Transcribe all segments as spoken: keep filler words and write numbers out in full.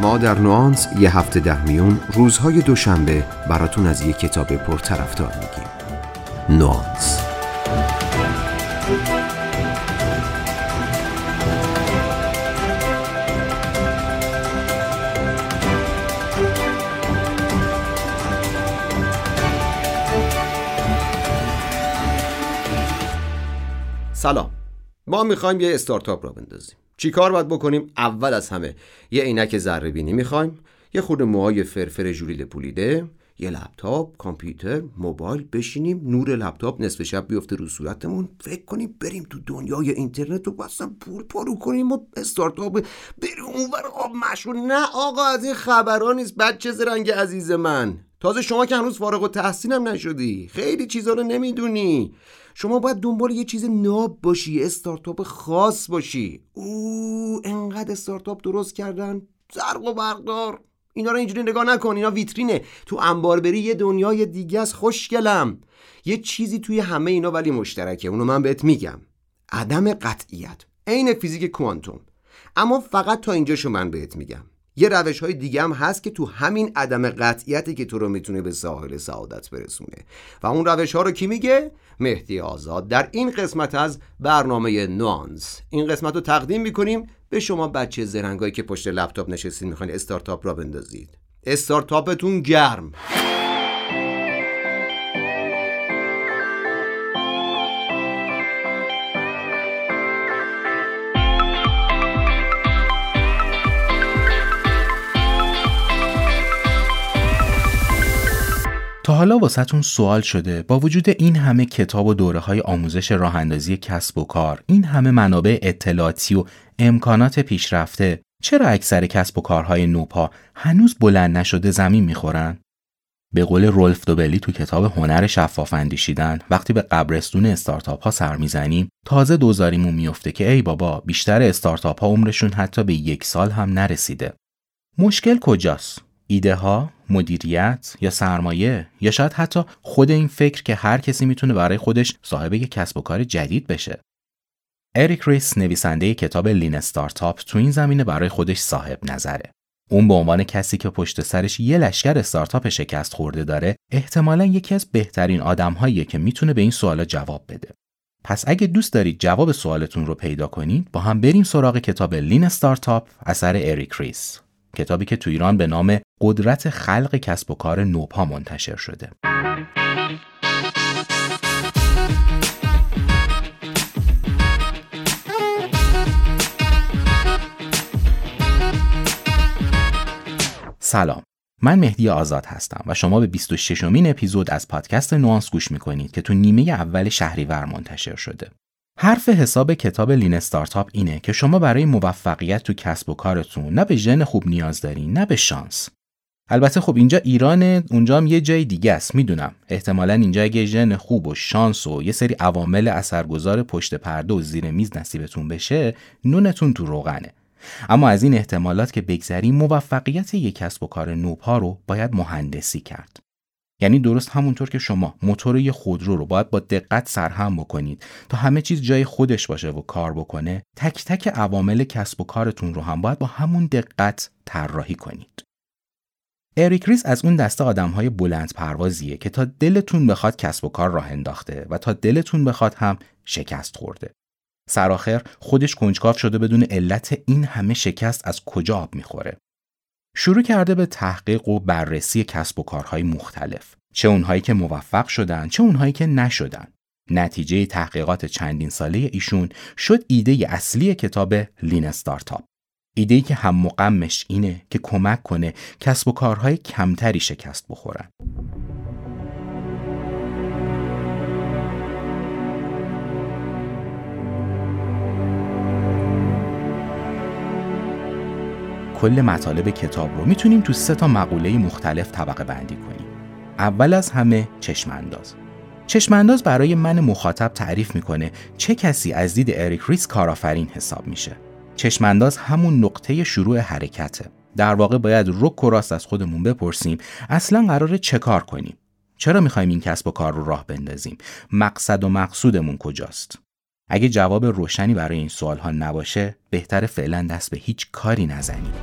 ما در نوانس یه هفته ده میون روزهای دوشنبه براتون از یه کتاب پرطرفدار میگیم. نوانس. سلام، ما میخوایم یه استارتاپ را بندازیم. چی کار باید بکنیم؟ اول از همه یه عینک ذره بینی میخوایم، یه خورده موهای فرفر ژولیده پولیده، یه لپتاپ، کامپیوتر، موبایل، بشینیم نور لپتاپ نصف شب بیفته رو صورتمون، فکر کنیم بریم تو دنیای اینترنت و واسه پول پارو کنیم و استارتاپ بریم اونور آب مشهور. نه آقا، از این خبرا نیست بچه زرنگ عزیز من. تازه شما که هنوز فارغ التحصیل هم نشدی، خیلی چیزا رو نمیدونی. شما باید دنبال یه چیز ناب باشی، استارتاپ خاص باشی. اوه، انقدر استارتاپ درست کردن، زرق و برقدار. اینا رو اینجوری نگاه نکن، اینا ویترینه. تو انبار بری یه دنیای دیگه است خوشگلم. یه چیزی توی همه اینا ولی مشترکه، اونو من بهت میگم. عدم قطعیت، عین فیزیک کوانتوم. اما فقط تا اینجاشو من بهت میگم. یه روش‌های دیگه هم هست که تو همین عدم قطعیتی که تو رو میتونه به ساحل سعادت برسونه، و اون روش‌ها رو کی میگه؟ مهدی آزاد در این قسمت از برنامه نوانس. این قسمت رو تقدیم میکنیم به شما بچه زرنگایی که پشت لپتاپ نشستید، میخواین استارتاپ را بندازید. استارتاپتون گرم. تا حالا واسه‌تون سوال شده با وجود این همه کتاب و دوره‌های آموزش راه‌اندازی کسب و کار، این همه منابع اطلاعاتی و امکانات پیشرفته، چرا اکثر کسب و کارهای نوپا هنوز بلند نشده زمین میخورن؟ به قول رولف دوبلی تو کتاب هنر شفاف اندیشیدن، وقتی به قبرستون استارتاپ ها سر میزنیم تازه دوزاریمون میفته که ای بابا، بیشتر استارتاپ ها عمرشون حتی به یک سال هم نرسیده. مشکل کجاست؟ ایده ها، مدیریت، یا سرمایه، یا شاید حتی خود این فکر که هر کسی میتونه برای خودش صاحب یک کسب و کار جدید بشه. اریک ریس نویسنده کتاب لین استارتاپ تو این زمینه برای خودش صاحب نظره. اون به عنوان کسی که پشت سرش یه لشکر استارتاپ شکست خورده داره، احتمالاً یکی از بهترین آدم‌هاییه که میتونه به این سوالا جواب بده. پس اگه دوست دارید جواب سوالتون رو پیدا کنید، با هم بریم سراغ کتاب لین استارتاپ اثر اریک ریس. کتابی که تو ایران به نام قدرت خلق کسب و کار نوپا منتشر شده. سلام، من مهدی آزاد هستم و شما به بیست و ششمین اپیزود از پادکست نوانس گوش میکنید که تو نیمه اول شهریور منتشر شده. حرف حساب کتاب لین استارتاپ اینه که شما برای موفقیت تو کسب و کارتون نه به ژن خوب نیاز دارین، نه به شانس. البته خب اینجا ایرانه، اونجا هم یه جای دیگه است، میدونم. احتمالاً اینجا اگه ژن خوب و شانس و یه سری عوامل اثرگذار پشت پرده و زیر میز نصیبتون بشه، نونتون تو روغنه. اما از این احتمالات که بگذریم، موفقیت یک کسب و کار نوپا رو باید مهندسی کرد. یعنی درست همونطور که شما موتور یه خودرو رو باید با دقت سرهم بکنید تا همه چیز جای خودش باشه و کار بکنه، تک تک عوامل کسب و کارتون رو هم باید با همون دقت طراحی کنید. اریک ریس از اون دسته آدم‌های بلند پروازیه که تا دلتون بخواد کسب و کار راه انداخته و تا دلتون بخواد هم شکست خورده. سرآخر خودش کنجکاو شده بدون علت این همه شکست از کجا آب می‌خوره. شروع کرده به تحقیق و بررسی کسب و کارهای مختلف، چه اونهایی که موفق شدن، چه اونهایی که نشدن. نتیجه تحقیقات چندین ساله ایشون شد ایده اصلی کتاب لین استارتاپ. ایده‌ای که هم مقامش اینه که کمک کنه کسب و کارهای کمتری شکست بخورن. کل مطالب کتاب رو میتونیم تو سه تا مقوله مختلف طبقه بندی کنیم. اول از همه چشمانداز. چشمانداز برای من مخاطب تعریف میکنه چه کسی از دید اریک ریس کارآفرین حساب میشه. چشمانداز همون نقطه شروع حرکته. در واقع باید رک و راست از خودمون بپرسیم اصلا قراره چه کار کنیم؟ چرا میخوایم این کسب و کار رو راه بندازیم؟ مقصد و مقصودمون کجاست؟ اگه جواب روشنی برای این سوالها نباشه، بهتره فعلا دست به هیچ کاری نزنید.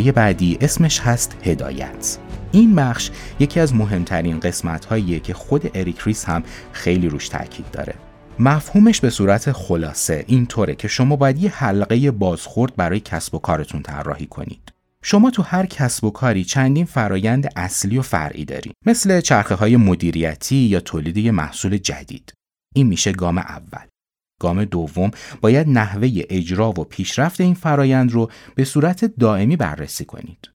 پله بعدی اسمش هست هدایت. این بخش یکی از مهمترین قسمت‌هاییه که خود اریک ریس هم خیلی روش تاکید داره. مفهومش به صورت خلاصه اینطوره که شما باید یه حلقه بازخورد برای کسب و کارتون طراحی کنید. شما تو هر کسب و کاری چندین فرایند اصلی و فرعی دارید، مثل چرخه‌های مدیریتی یا تولید یه محصول جدید. این میشه گام اول. گام دوم باید نحوه اجرا و پیشرفت این فرایند رو به صورت دائمی بررسی کنید.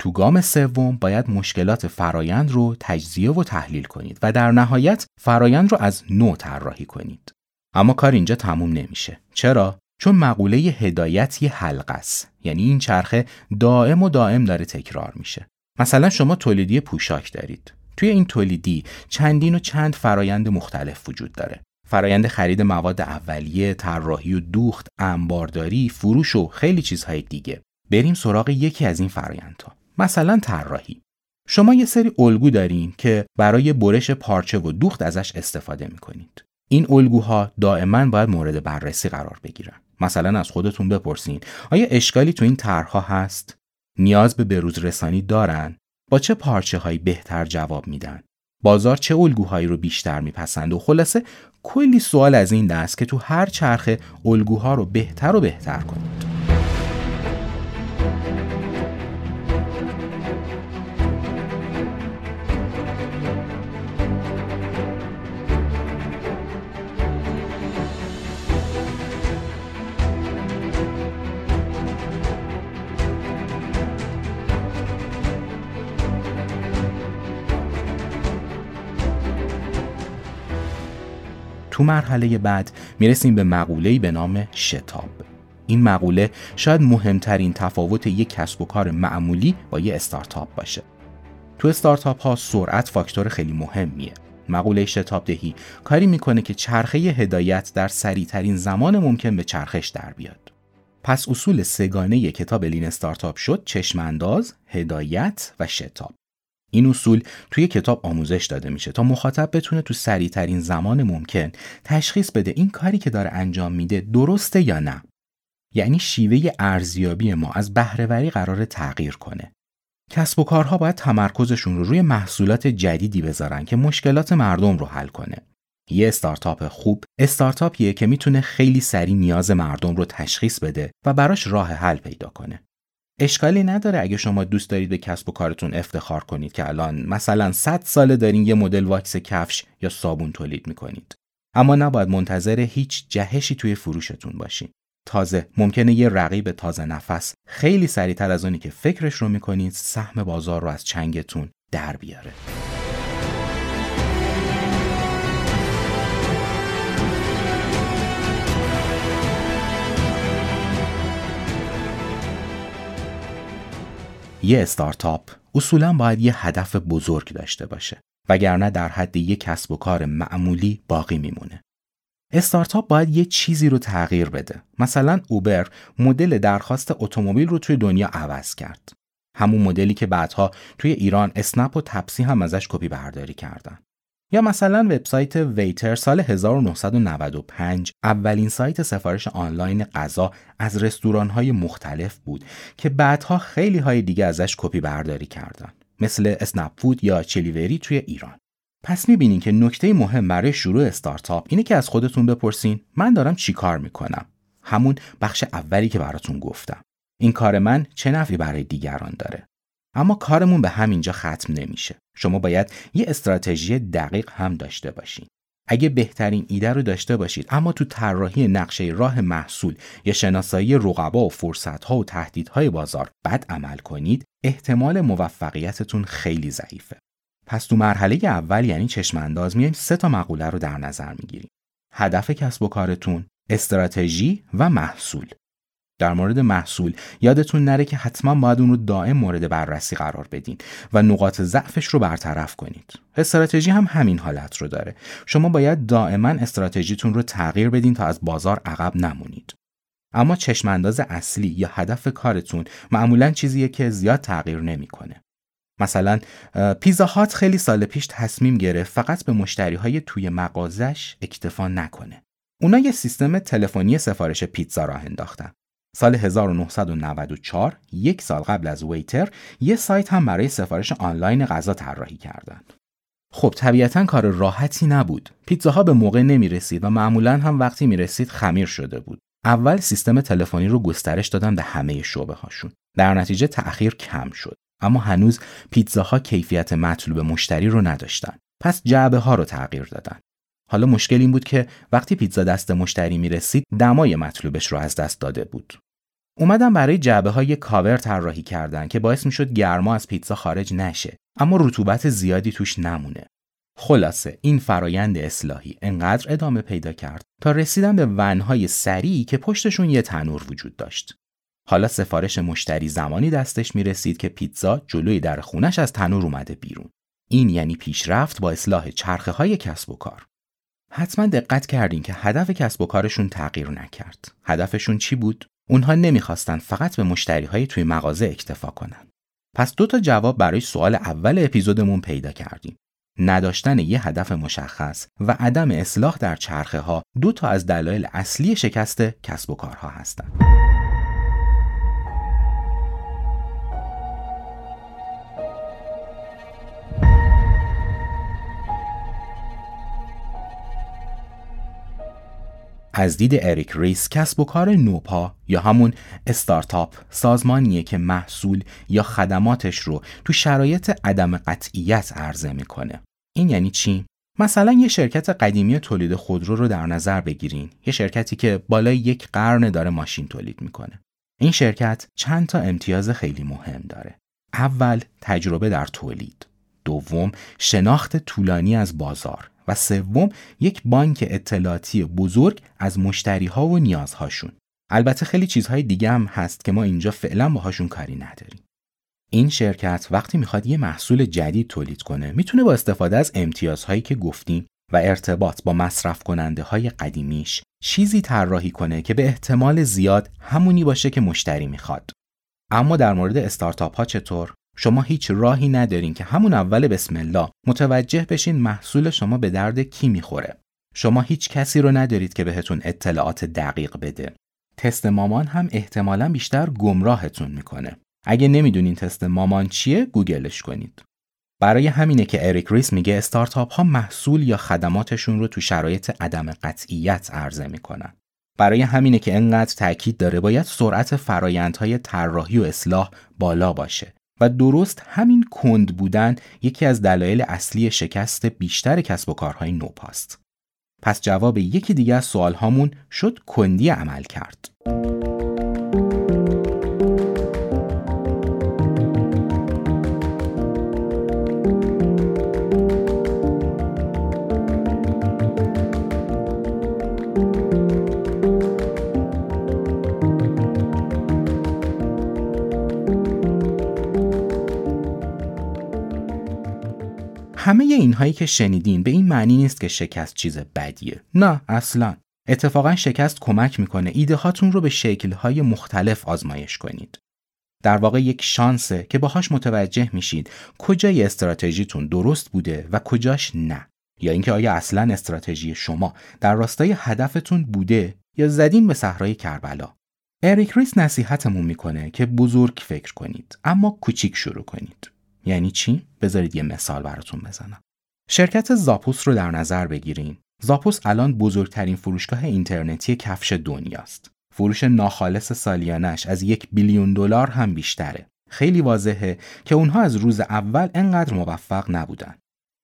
تو گام سوم باید مشکلات فرایند رو تجزیه و تحلیل کنید و در نهایت فرایند رو از نو طراحی کنید. اما کار اینجا تموم نمیشه. چرا؟ چون مقوله هدایت یه حلقه است. یعنی این چرخه دائم و دائم داره تکرار میشه. مثلا شما تولیدی پوشاک دارید. توی این تولیدی چندین و چند فرایند مختلف وجود داره. فرایند خرید مواد اولیه، طراحی و دوخت، انبارداری، فروش و خیلی چیزهای دیگه. بریم سراغ یکی از این فرایندها. مثلا طراحی. شما یه سری الگو دارین که برای برش پارچه و دوخت ازش استفاده میکنید. این الگوها دائما باید مورد بررسی قرار بگیرن. مثلا از خودتون بپرسین آیا اشکالی تو این طرحها هست؟ نیاز به بروز رسانی دارن؟ با چه پارچه هایی بهتر جواب میدن؟ بازار چه الگوهایی رو بیشتر میپسند؟ و خلاصه کلی سوال از این دست که تو هر چرخه الگوها رو بهتر و بهتر کنید. تو مرحله بعد میرسیم به مقوله‌ای به نام شتاب. این مقوله شاید مهمترین تفاوت یک کسب و کار معمولی با یک استارتاپ باشه. تو استارتاپ ها سرعت فاکتور خیلی مهمیه. مقوله شتاب دهی کاری میکنه که چرخه هدایت در سریعترین زمان ممکن به چرخش در بیاد. پس اصول سه‌گانه کتاب لین استارتاپ شد چشم‌انداز، هدایت و شتاب. این اصول توی کتاب آموزش داده میشه تا مخاطب بتونه تو سریع ترین زمان ممکن تشخیص بده این کاری که داره انجام میده درسته یا نه. یعنی شیوه ارزیابی ما از بهره‌وری قراره تغییر کنه. کسب و کارها باید تمرکزشون رو روی محصولات جدیدی بذارن که مشکلات مردم رو حل کنه. یه استارتاپ خوب استارتاپیه که میتونه خیلی سریع نیاز مردم رو تشخیص بده و براش راه حل پیدا کنه. اشکالی نداره اگه شما دوست دارید به کسب و کارتون افتخار کنید که الان مثلا صد ساله دارین یه مدل واکس کفش یا صابون تولید میکنید. اما نباید منتظر هیچ جهشی توی فروشتون باشین. تازه ممکنه یه رقیب تازه نفس خیلی سریعتر از اونی که فکرش رو میکنید سهم بازار رو از چنگتون در بیاره. یه استارتاپ اصولاً باید یه هدف بزرگ داشته باشه وگرنه در حد یه کسب و کار معمولی باقی میمونه. استارتاپ باید یه چیزی رو تغییر بده. مثلا اوبر مدل درخواست اتومبیل رو توی دنیا عوض کرد. همون مدلی که بعدها توی ایران اسنپ و تپسی هم ازش کپی برداری کردن. یا مثلا وبسایت ویتر سال هزار و نهصد و نود و پنج اولین سایت سفارش آنلاین غذا از رستوران‌های مختلف بود که بعدها خیلی های دیگه ازش کپی برداری کردن، مثل اسنپ فود یا چلیوری توی ایران. پس می‌بینین که نکته مهم برای شروع استارتاپ اینه که از خودتون بپرسین من دارم چی کار می‌کنم؟ همون بخش اولی که براتون گفتم. این کار من چه نفعی برای دیگران داره؟ اما کارمون به همینجا ختم نمیشه. شما باید یه استراتژی دقیق هم داشته باشین. اگه بهترین ایده رو داشته باشید اما تو طراحی نقشه راه محصول یا شناسایی رقبا و فرصت‌ها و تهدیدهای بازار بد عمل کنید، احتمال موفقیتتون خیلی ضعیفه. پس تو مرحله اول یعنی چشم انداز میایم سه تا مقوله رو در نظر میگیریم. هدف کسب و کارتون، استراتژی و محصول. در مورد محصول یادتون نره که حتما باید اون رو دائم مورد بررسی قرار بدین و نقاط ضعفش رو برطرف کنید. استراتژی هم همین حالت رو داره. شما باید دائما استراتژیتون رو تغییر بدین تا از بازار عقب نمونید. اما چشم انداز اصلی یا هدف کارتون معمولاً چیزیه که زیاد تغییر نمی‌کنه. مثلا پیزا هات خیلی سال پیش تصمیم گرفت فقط به مشتری‌های توی مغازش اکتفا نکنه. اونا یه سیستم تلفنی سفارش پیتزا راه انداختن. سال هزار و نهصد و نود و چهار، یک سال قبل از ویتر، یه سایت هم برای سفارش آنلاین غذا طراحی کردن. خب طبیعتاً کار راحتی نبود. پیتزاها به موقع نمی رسید و معمولاً هم وقتی می رسید خمیر شده بود. اول سیستم تلفنی رو گسترش دادن به همه شعبه هاشون. در نتیجه تأخیر کم شد، اما هنوز پیتزاها کیفیت مطلوب مشتری رو نداشتن. پس جعبه ها رو تغییر دادن. حالا مشکل این بود که وقتی پیتزا دست مشتری می رسید، دمای مطلوبش رو از دست داده بود. اومدن برای جعبه ها یک کاور طراحی کردن که باعث می شد گرما از پیتزا خارج نشه، اما رطوبت زیادی توش نمونه. خلاصه این فرایند اصلاحی انقدر ادامه پیدا کرد تا رسیدن به ونهای سریعی که پشتشون یه تنور وجود داشت. حالا سفارش مشتری زمانی دستش می رسید که پیتزا جلوی در خونش از تنور اومده بیرون. این یعنی پیشرفت با اصلاح چرخه های کسب و کار. حتما دقت کردین که هدف کسب و کارشون تغییر نکرد. هدفشون چی بود؟ اونها نمیخواستن فقط به مشتریهای توی مغازه اکتفا کنن. پس دو تا جواب برای سوال اول اپیزودمون پیدا کردیم. نداشتن یه هدف مشخص و عدم اصلاح در چرخه ها دو تا از دلایل اصلی شکست کسب و کارها هستن. از دید اریک ریس، کسب و کار نوپا یا همون استارتاپ سازمانیه که محصول یا خدماتش رو تو شرایط عدم قطعیت عرضه میکنه. این یعنی چی؟ مثلا یه شرکت قدیمی تولید خودرو رو در نظر بگیرین، یه شرکتی که بالای یک قرن داره ماشین تولید میکنه. این شرکت چند تا امتیاز خیلی مهم داره. اول، تجربه در تولید. دوم، شناخت طولانی از بازار. و سوم، یک بانک اطلاعاتی بزرگ از مشتری‌ها و نیازهاشون. البته خیلی چیزهای دیگه هم هست که ما اینجا فعلا باهاشون کاری نداریم. این شرکت وقتی میخواد یه محصول جدید تولید کنه، میتونه با استفاده از امتیازهایی که گفتیم و ارتباط با مصرف کننده های قدیمیش چیزی طراحی کنه که به احتمال زیاد همونی باشه که مشتری میخواد. اما در مورد استارتاپ ها چطور؟ شما هیچ راهی ندارین که همون اول بسم الله متوجه بشین محصول شما به درد کی میخوره. شما هیچ کسی رو ندارید که بهتون اطلاعات دقیق بده. تست مامان هم احتمالاً بیشتر گمراهتون میکنه. اگه نمیدونین تست مامان چیه، گوگلش کنید. برای همینه که اریک ریس میگه استارتاپ ها محصول یا خدماتشون رو تو شرایط عدم قطعیت عرضه میکنن. برای همینه که انقدر تاکید داره باید سرعت فرآیندهای طراحی و اصلاح بالا باشه. و درست همین کند بودن یکی از دلایل اصلی شکست بیشتر کسب و کارهای نوپاست. پس جواب یکی دیگه از سوال هامون شد کندی عمل کرد. همه اینهایی که شنیدین به این معنی نیست که شکست چیز بدیه. نه اصلا. اتفاقا شکست کمک میکنه ایده هاتون رو به شکل‌های مختلف آزمایش کنید. در واقع یک شانسه که باهاش متوجه میشید کجای استراتژیتون درست بوده و کجاش نه، یا اینکه آیا اصلا استراتژی شما در راستای هدفتون بوده یا زدین به صحرای کربلا. اریک ریس نصیحتمون میکنه که بزرگ فکر کنید اما کوچیک شروع کنید. یعنی چی؟ بذارید یه مثال براتون بزنم. شرکت زاپوس رو در نظر بگیرین. زاپوس الان بزرگترین فروشگاه اینترنتی کفش دنیاست. فروش ناخالص سالیانش از یک بیلیون دلار هم بیشتره. خیلی واضحه که اونها از روز اول انقدر موفق نبودن.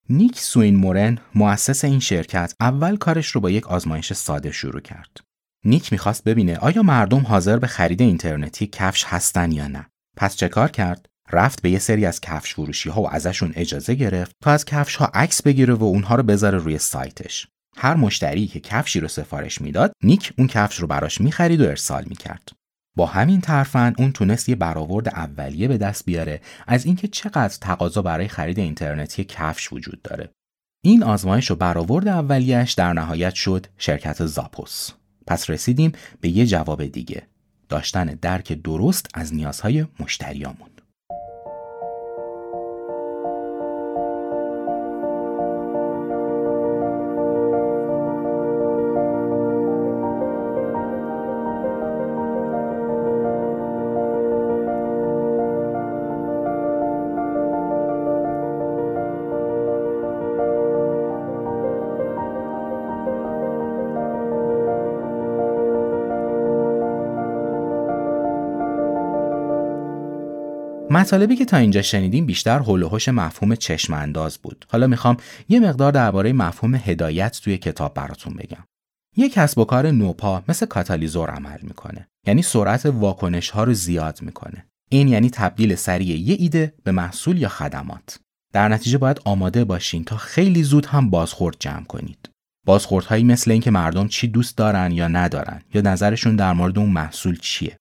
نیک سوینمورن، مؤسس این شرکت، اول کارش رو با یک آزمایش ساده شروع کرد. نیک میخواست ببینه آیا مردم حاضر به خرید اینترنتی کفش هستن یا نه. پس چه کار کرد؟ رفت به یه سری از کفش فروشی ها و ازشون اجازه گرفت تا از کفش ها عکس بگیره و اونها رو بذاره روی سایتش. هر مشتری که کفشی رو سفارش میداد، نیک اون کفش رو براش میخرید و ارسال میکرد. با همین ترفند اون تونست یه برآورد اولیه به دست بیاره از اینکه چقدر تقاضا برای خرید اینترنتی کفش وجود داره. این آزمایش و برآورد اولیه‌اش در نهایت شد شرکت زاپوس. پس رسیدیم به یه جواب دیگه، داشتن درک درست از نیازهای مشتریامون. مطالبی که تا اینجا شنیدیم بیشتر حول و حوش مفهوم چشم انداز بود. حالا میخوام یه مقدار درباره مفهوم هدایت توی کتاب براتون بگم. یک کسب و کار نوپا مثل کاتالیزور عمل میکنه. یعنی سرعت واکنش ها رو زیاد میکنه. این یعنی تبدیل سریع یه ایده به محصول یا خدمات. در نتیجه باید آماده باشین تا خیلی زود هم بازخورد جمع کنید. بازخوردهایی مثل اینکه مردم چی دوست دارن یا ندارن یا نظرشون در مورد اون محصول چیه.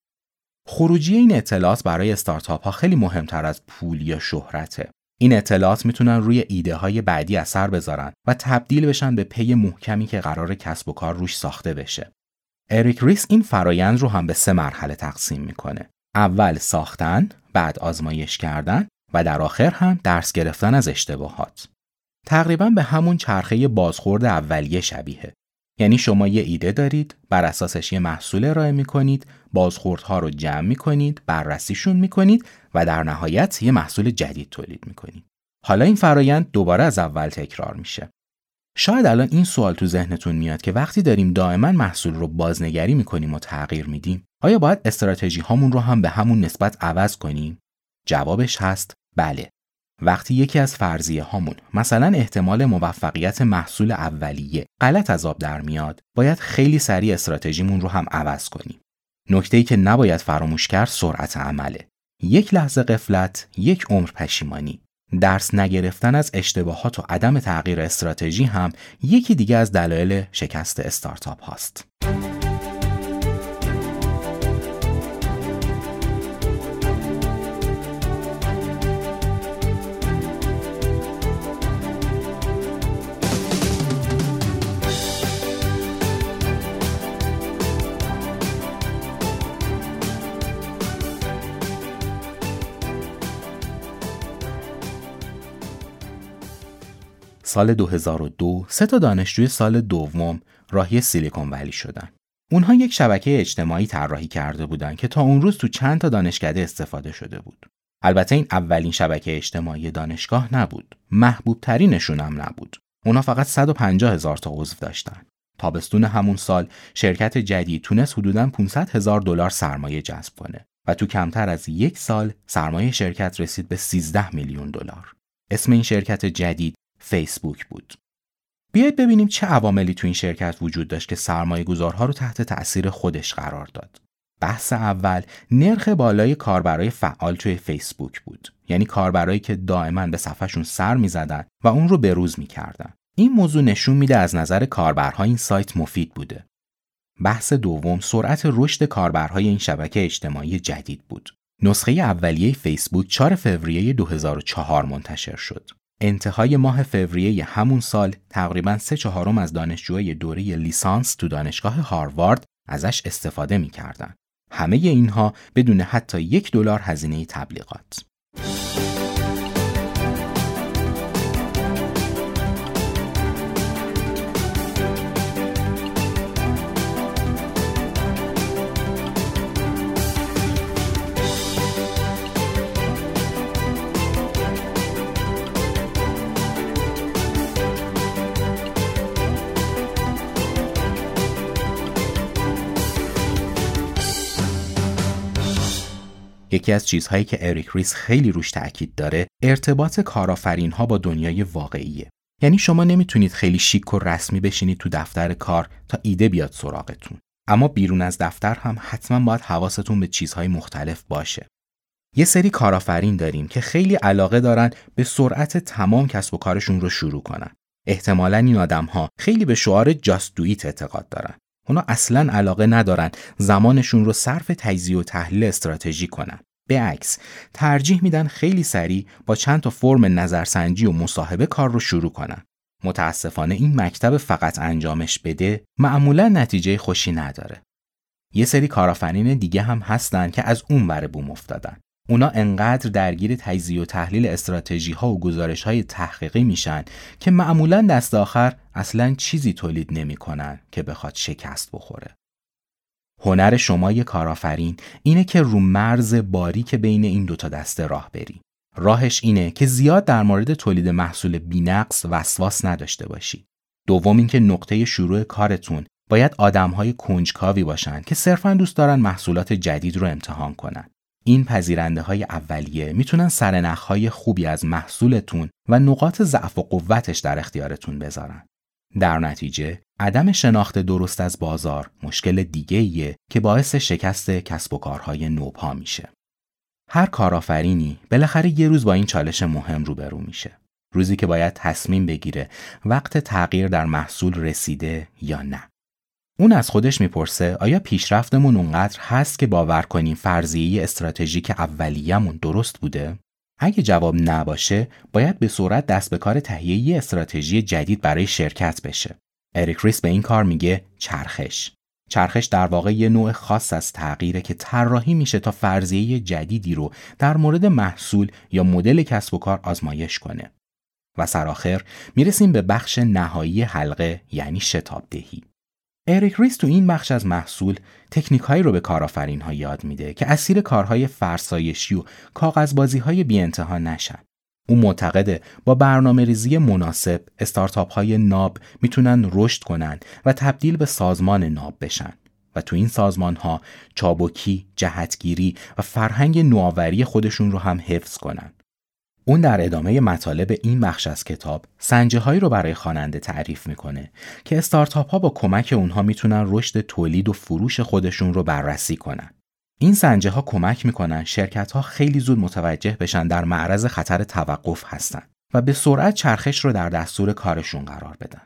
خروجی این اطلاعات برای استارتاپ ها خیلی مهمتر از پول یا شهرته. این اطلاعات میتونن روی ایده های بعدی اثر بذارن و تبدیل بشن به پی محکمی که قرار کسب و کار روش ساخته بشه. اریک ریس این فرایند رو هم به سه مرحله تقسیم میکنه. اول ساختن، بعد آزمایش کردن و در آخر هم درس گرفتن از اشتباهات. تقریبا به همون چرخه بازخورد اولیه شبیهه. یعنی شما یه ایده دارید، بر اساسش یه محصول ارائه می‌کنید، بازخوردها رو جمع می‌کنید، بررسیشون می‌کنید و در نهایت یه محصول جدید تولید می‌کنید. حالا این فرایند دوباره از اول تکرار میشه. شاید الان این سوال تو ذهنتون میاد که وقتی داریم دائما محصول رو بازنگری می‌کنیم و تغییر میدیم، آیا باید استراتژی هامون رو هم به همون نسبت عوض کنیم؟ جوابش هست بله. وقتی یکی از فرضیه هامون مثلا احتمال موفقیت محصول اولیه غلط از آب در میاد، باید خیلی سریع استراتژیمون رو هم عوض کنیم. نکته‌ای که نباید فراموش کرد سرعت عمله. یک لحظه غفلت، یک عمر پشیمانی. درس نگرفتن از اشتباهات و عدم تغییر استراتژی هم یکی دیگه از دلایل شکست استارتاپ هاست. سال دو هزار و دو سه تا دانشجوی سال دوم راهی سیلیکون ولی شدن. اونها یک شبکه اجتماعی طراحی کرده بودن که تا اون روز تو چند تا دانشکده استفاده شده بود. البته این اولین شبکه اجتماعی دانشگاه نبود. محبوب ترینشون هم نبود. اونها فقط صد و پنجاه هزار تا عضو داشتن. تابستون همون سال شرکت جدید تونست حدوداً پانصد هزار دلار سرمایه جذب کنه و تو کمتر از یک سال سرمایه شرکت رسید به سیزده میلیون دلار. اسم این شرکت جدید فیسبوک بود. بیایید ببینیم چه عواملی تو این شرکت وجود داشت که سرمایه‌گذارها رو تحت تأثیر خودش قرار داد. بحث اول نرخ بالای کاربرای فعال توی فیسبوک بود. یعنی کاربرایی که دائما به صفحه‌شون سر می‌زدن و اون رو بروز می‌کردن. این موضوع نشون میده از نظر کاربرها این سایت مفید بوده. بحث دوم سرعت رشد کاربرهای این شبکه اجتماعی جدید بود. نسخه اولیه فیسبوک چهارم فوریه دو هزار و چهار منتشر شد. انتهای ماه فوریه همون سال تقریباً سه چهارم از دانشجوهای دوره لیسانس تو دانشگاه هاروارد ازش استفاده می‌کردن. همه اینها بدون حتی یک دلار هزینه تبلیغات. یکی از چیزهایی که اریک ریس خیلی روش تأکید داره ارتباط کارآفرین‌ها با دنیای واقعیه. یعنی شما نمیتونید خیلی شیک و رسمی بشینید تو دفتر کار تا ایده بیاد سراغتون، اما بیرون از دفتر هم حتما باید حواستون به چیزهای مختلف باشه. یه سری کارآفرین داریم که خیلی علاقه دارن به سرعت تمام کسب و کارشون رو شروع کنن. احتمالاً این آدم‌ها خیلی به شعار جاست دو ایت اعتقاد دارن. اونا اصلا علاقه ندارن زمانشون رو صرف تجزیه و تحلیل استراتژی کنن. به عکس ترجیح میدن خیلی سریع با چند تا فرم نظرسنجی و مصاحبه کار رو شروع کنن. متاسفانه این مکتب فقط انجامش بده معمولا نتیجه خوشی نداره. یه سری کارآفرین دیگه هم هستن که از اون ور بوم افتادن. اونا انقدر درگیر تجزیه و تحلیل استراتژی ها و گزارش های تحقیقی میشن که معمولا دست آخر اصلا چیزی تولید نمیکنن که بخواد شکست بخوره. هنر شما یه کارآفرین اینه که رو مرز باریک بین این دوتا دسته راه بری. راهش اینه که زیاد در مورد تولید محصول بی‌نقص وسواس نداشته باشی. دوم اینکه نقطه شروع کارتون باید آدم‌های کنجکاوی باشن که صرفاً دوست دارن محصولات جدید رو امتحان کنن. این پذیرنده های اولیه میتونن سرنخ های خوبی از محصولتون و نقاط ضعف و قوتش در اختیارتون بذارن. در نتیجه، عدم شناخت درست از بازار مشکل دیگه‌ایه که باعث شکست کسب و کارهای نوپا میشه. هر کارآفرینی بالاخره یه روز با این چالش مهم روبرو میشه. روزی که باید تصمیم بگیره وقت تغییر در محصول رسیده یا نه. اون از خودش میپرسه آیا پیشرفتمون اونقدر هست که باور کنیم فرضیه استراتژیک اولیه‌مون درست بوده؟ اگه جواب نباشه، باید به سرعت دست به کار تهیه یه استراتژی جدید برای شرکت بشه. اریک ریس به این کار میگه چرخش. چرخش در واقع یه نوع خاص از تغییره که طراحی میشه تا فرضیه جدیدی رو در مورد محصول یا مدل کسب و کار آزمایش کنه. و سرآخر میرسیم به بخش نهایی حلقه، یعنی شتابدهی. اریک ریس تو این بخش از محصول تکنیک‌هایی رو به کارآفرین‌ها یاد میده که اسیر کارهای فرسایشی و کاغذبازی‌های بی‌انتها نشن. او معتقده با برنامه‌ریزی مناسب استارتاپ‌های ناب میتونن رشد کنن و تبدیل به سازمان ناب بشن و تو این سازمان‌ها چابکی، جهتگیری و فرهنگ نوآوری خودشون رو هم حفظ کنن. اون در ادامه مطالب این بخش از کتاب سنجه‌هایی رو برای خواننده تعریف میکنه که استارتاپ‌ها با کمک اونها میتونن رشد تولید و فروش خودشون رو بررسی کنن. این سنجه‌ها کمک میکنن شرکت‌ها خیلی زود متوجه بشن در معرض خطر توقف هستن و به سرعت چرخش رو در دستور کارشون قرار بدن.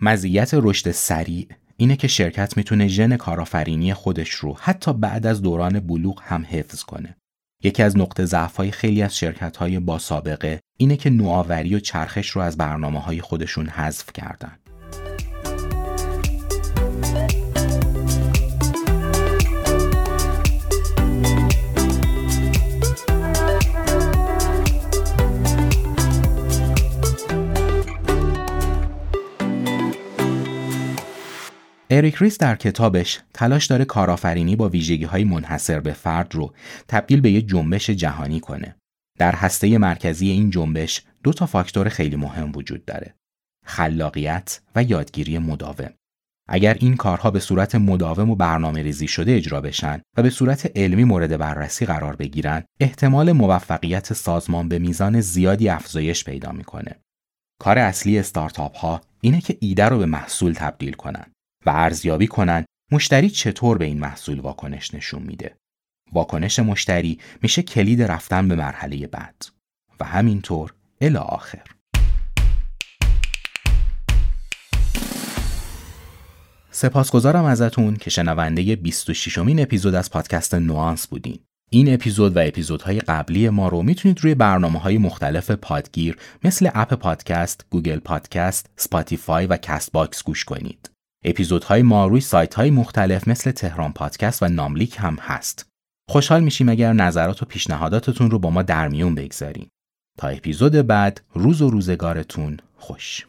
مزیت رشد سریع اینه که شرکت میتونه ژن کارآفرینی خودش رو حتی بعد از دوران بلوغ هم حفظ کنه. یکی از نقطه ضعف‌های خیلی از شرکت‌های با سابقه اینه که نوآوری و چرخش رو از برنامه‌های خودشون حذف کردن. اریک ریس در کتابش تلاش داره کارآفرینی با ویژگی‌های منحصر به فرد رو تبدیل به یک جنبش جهانی کنه. در هسته مرکزی این جنبش دو تا فاکتور خیلی مهم وجود داره: خلاقیت و یادگیری مداوم. اگر این کارها به صورت مداوم و برنامه‌ریزی شده اجرا بشن و به صورت علمی مورد بررسی قرار بگیرن، احتمال موفقیت سازمان به میزان زیادی افزایش پیدا می‌کنه. کار اصلی استارتاپ‌ها اینه که ایده رو به محصول تبدیل کنن و ارزیابی کنن مشتری چطور به این محصول واکنش نشون میده. واکنش مشتری میشه کلید رفتن به مرحله بعد و همینطور الی آخر. سپاسگزارم ازتون که شنونده بیست و ششمین اپیزود از پادکست نوانس بودین. این اپیزود و اپیزودهای قبلی ما رو میتونید روی برنامه‌های مختلف پادگیر مثل اپ پادکست، گوگل پادکست، اسپاتیفای و کست باکس گوش کنید. اپیزودهای ما روی سایت‌های مختلف مثل تهران پادکست و ناملیک هم هست. خوشحال میشیم اگر نظرات و پیشنهاداتتون رو با ما در میون بگذارین. تا اپیزود بعد، روز و روزگارتون خوش.